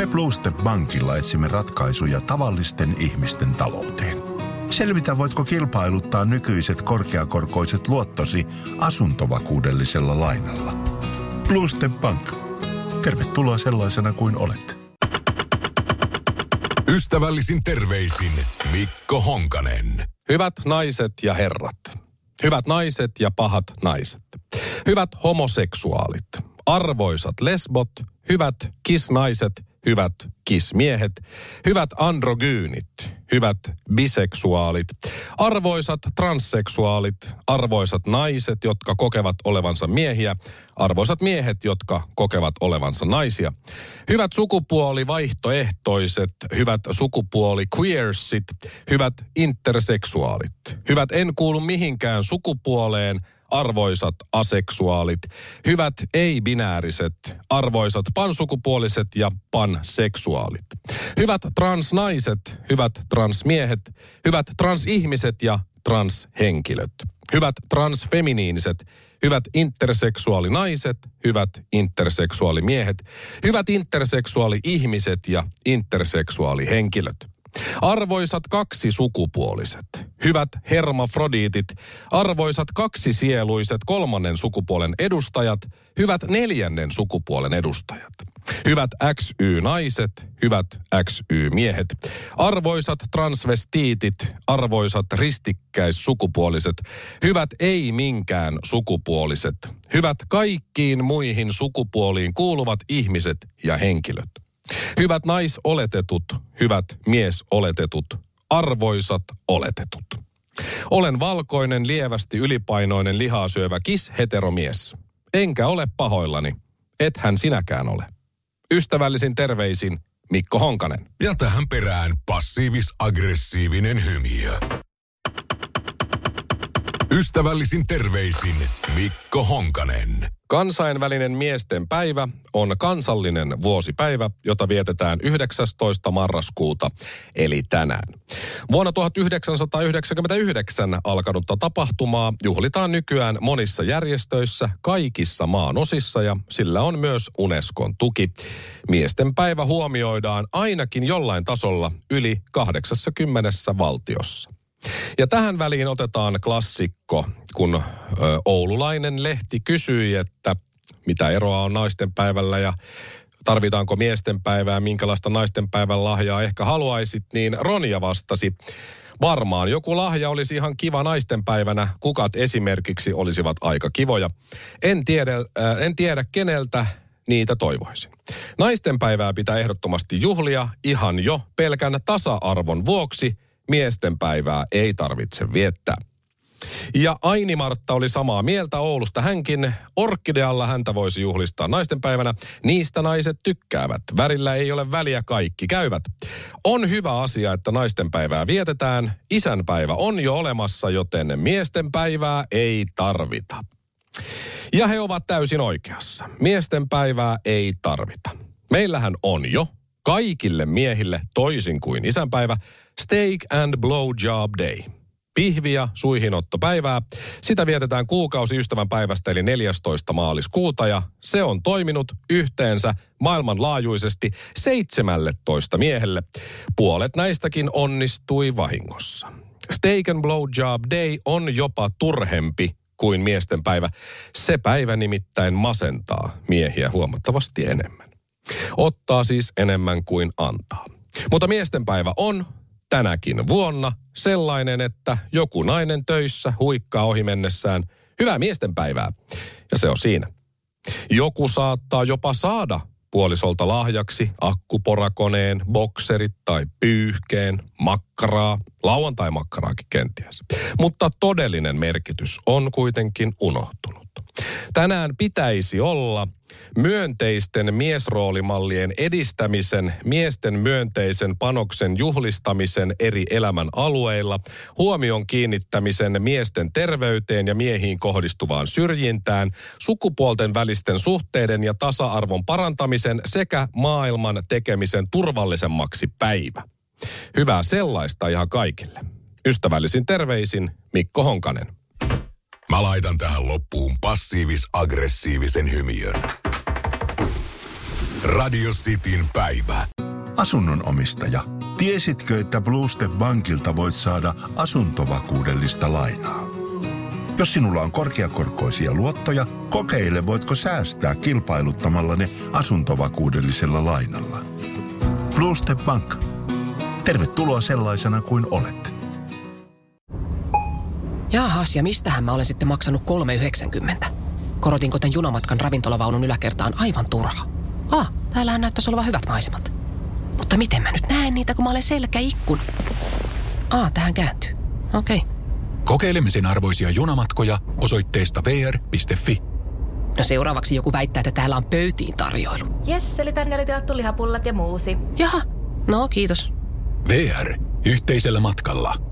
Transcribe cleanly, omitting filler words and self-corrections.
Me BlueStep Bankilla etsimme ratkaisuja tavallisten ihmisten talouteen. Selvitä, voitko kilpailuttaa nykyiset korkeakorkoiset luottosi asuntovakuudellisella lainalla. BlueStep Bank. Tervetuloa sellaisena kuin olet. Ystävällisin terveisin Mikko Honkanen. Hyvät naiset ja herrat. Hyvät naiset ja pahat naiset. Hyvät homoseksuaalit. Arvoisat lesbot. Hyvät kisnaiset. Hyvät kismiehet. Hyvät androgyynit. Hyvät biseksuaalit. Arvoisat transseksuaalit. Arvoisat naiset, jotka kokevat olevansa miehiä. Arvoisat miehet, jotka kokevat olevansa naisia. Hyvät sukupuolivaihtoehtoiset. Hyvät sukupuoliqueersit. Hyvät interseksuaalit. Hyvät en kuulu mihinkään sukupuoleen. Arvoisat aseksuaalit, hyvät ei-binääriset, arvoisat pansukupuoliset ja panseksuaalit. Hyvät transnaiset, hyvät transmiehet, hyvät transihmiset ja transhenkilöt. Hyvät transfeminiiniset, hyvät interseksuaalinaiset, hyvät interseksuaalimiehet, hyvät interseksuaali-ihmiset ja interseksuaalihenkilöt. Arvoisat kaksisukupuoliset, hyvät hermafrodiitit, arvoisat kaksisieluiset kolmannen sukupuolen edustajat, hyvät neljännen sukupuolen edustajat, hyvät XY-naiset, hyvät XY-miehet, arvoisat transvestiitit, arvoisat ristikkäissukupuoliset, hyvät ei-minkään sukupuoliset, hyvät kaikkiin muihin sukupuoliin kuuluvat ihmiset ja henkilöt. Hyvät naisoletetut, hyvät miesoletetut, arvoisat oletetut. Olen valkoinen, lievästi ylipainoinen, lihaa syövä kis-heteromies. Enkä ole pahoillani, ethän sinäkään ole. Ystävällisin terveisin Mikko Honkanen. Ja tähän perään passiivis-aggressiivinen hymiö. Ystävällisin terveisin Mikko Honkanen. Kansainvälinen miesten päivä on kansallinen vuosipäivä, jota vietetään 19. marraskuuta, eli tänään. Vuonna 1999 alkanutta tapahtumaa juhlitaan nykyään monissa järjestöissä, kaikissa maanosissa ja sillä on myös Unescon tuki. Miesten päivä huomioidaan ainakin jollain tasolla yli 80 valtiossa. Ja tähän väliin otetaan klassikko, kun oululainen lehti kysyi, että mitä eroa on naistenpäivällä ja tarvitaanko miestenpäivää, minkälaista naistenpäivän lahjaa ehkä haluaisit, niin Ronja vastasi, varmaan joku lahja olisi ihan kiva naistenpäivänä, kukat esimerkiksi olisivat aika kivoja. En tiedä keneltä niitä toivoisin. Naistenpäivää pitää ehdottomasti juhlia ihan jo pelkän tasa-arvon vuoksi. Miesten päivää ei tarvitse viettää. Ja Aini Martta oli samaa mieltä Oulusta. Hänkin orkidealla häntä voisi juhlistaa naistenpäivänä. Niistä naiset tykkäävät. Värillä ei ole väliä, kaikki käyvät. On hyvä asia, että naistenpäivää vietetään. Isänpäivä on jo olemassa, joten miestenpäivää ei tarvita. Ja he ovat täysin oikeassa. Miestenpäivää ei tarvita. Meillähän on jo. Kaikille miehille, toisin kuin isänpäivä, Steak and Blowjob Day. Pihvi- ja suihinottopäivää. Sitä vietetään kuukausi ystävänpäivästä eli 14. maaliskuuta ja se on toiminut yhteensä maailmanlaajuisesti 17 miehelle. Puolet näistäkin onnistui vahingossa. Steak and Blowjob Day on jopa turhempi kuin miesten päivä. Se päivä nimittäin masentaa miehiä huomattavasti enemmän. Ottaa siis enemmän kuin antaa. Mutta miestenpäivä on tänäkin vuonna sellainen, että joku nainen töissä huikkaa ohi mennessään. Hyvää miestenpäivää. Ja se on siinä. Joku saattaa jopa saada puolisolta lahjaksi akkuporakoneen, bokserit tai pyyhkeen, makkaraa, lauantai-makkaraakin kenties. Mutta todellinen merkitys on kuitenkin unohtunut. Tänään pitäisi olla myönteisten miesroolimallien edistämisen, miesten myönteisen panoksen juhlistamisen eri elämän alueilla, huomion kiinnittämisen miesten terveyteen ja miehiin kohdistuvaan syrjintään, sukupuolten välisten suhteiden ja tasa-arvon parantamisen sekä maailman tekemisen turvallisemmaksi päivä. Hyvää sellaista ihan kaikille. Ystävällisin terveisin Mikko Honkanen. Mä laitan tähän loppuun passiivis-aggressiivisen hymiön. Radiocityn päivä. Asunnon omistaja, tiesitkö, että BlueStep Bankilta voit saada asuntovakuudellista lainaa? Jos sinulla on korkeakorkoisia luottoja, kokeile voitko säästää kilpailuttamalla ne asuntovakuudellisella lainalla. BlueStep Bank. Tervetuloa sellaisena kuin olet. Jaahas, ja mistähän mä olen sitten maksanut 3,90? Korotinko tän junamatkan ravintolavaunun yläkertaan aivan turha? Täällähän näyttäisi olevan hyvät maisemat. Mutta miten mä nyt näen niitä, kun mä olen selkäikkuna? Tähän kääntyy. Okei. Kokeilemisen arvoisia junamatkoja osoitteesta vr.fi. No seuraavaksi joku väittää, että täällä on pöytiin tarjoilu. Jes, eli tänne oli tilattu lihapullat ja muusi. Jaha, no kiitos. VR. Yhteisellä matkalla.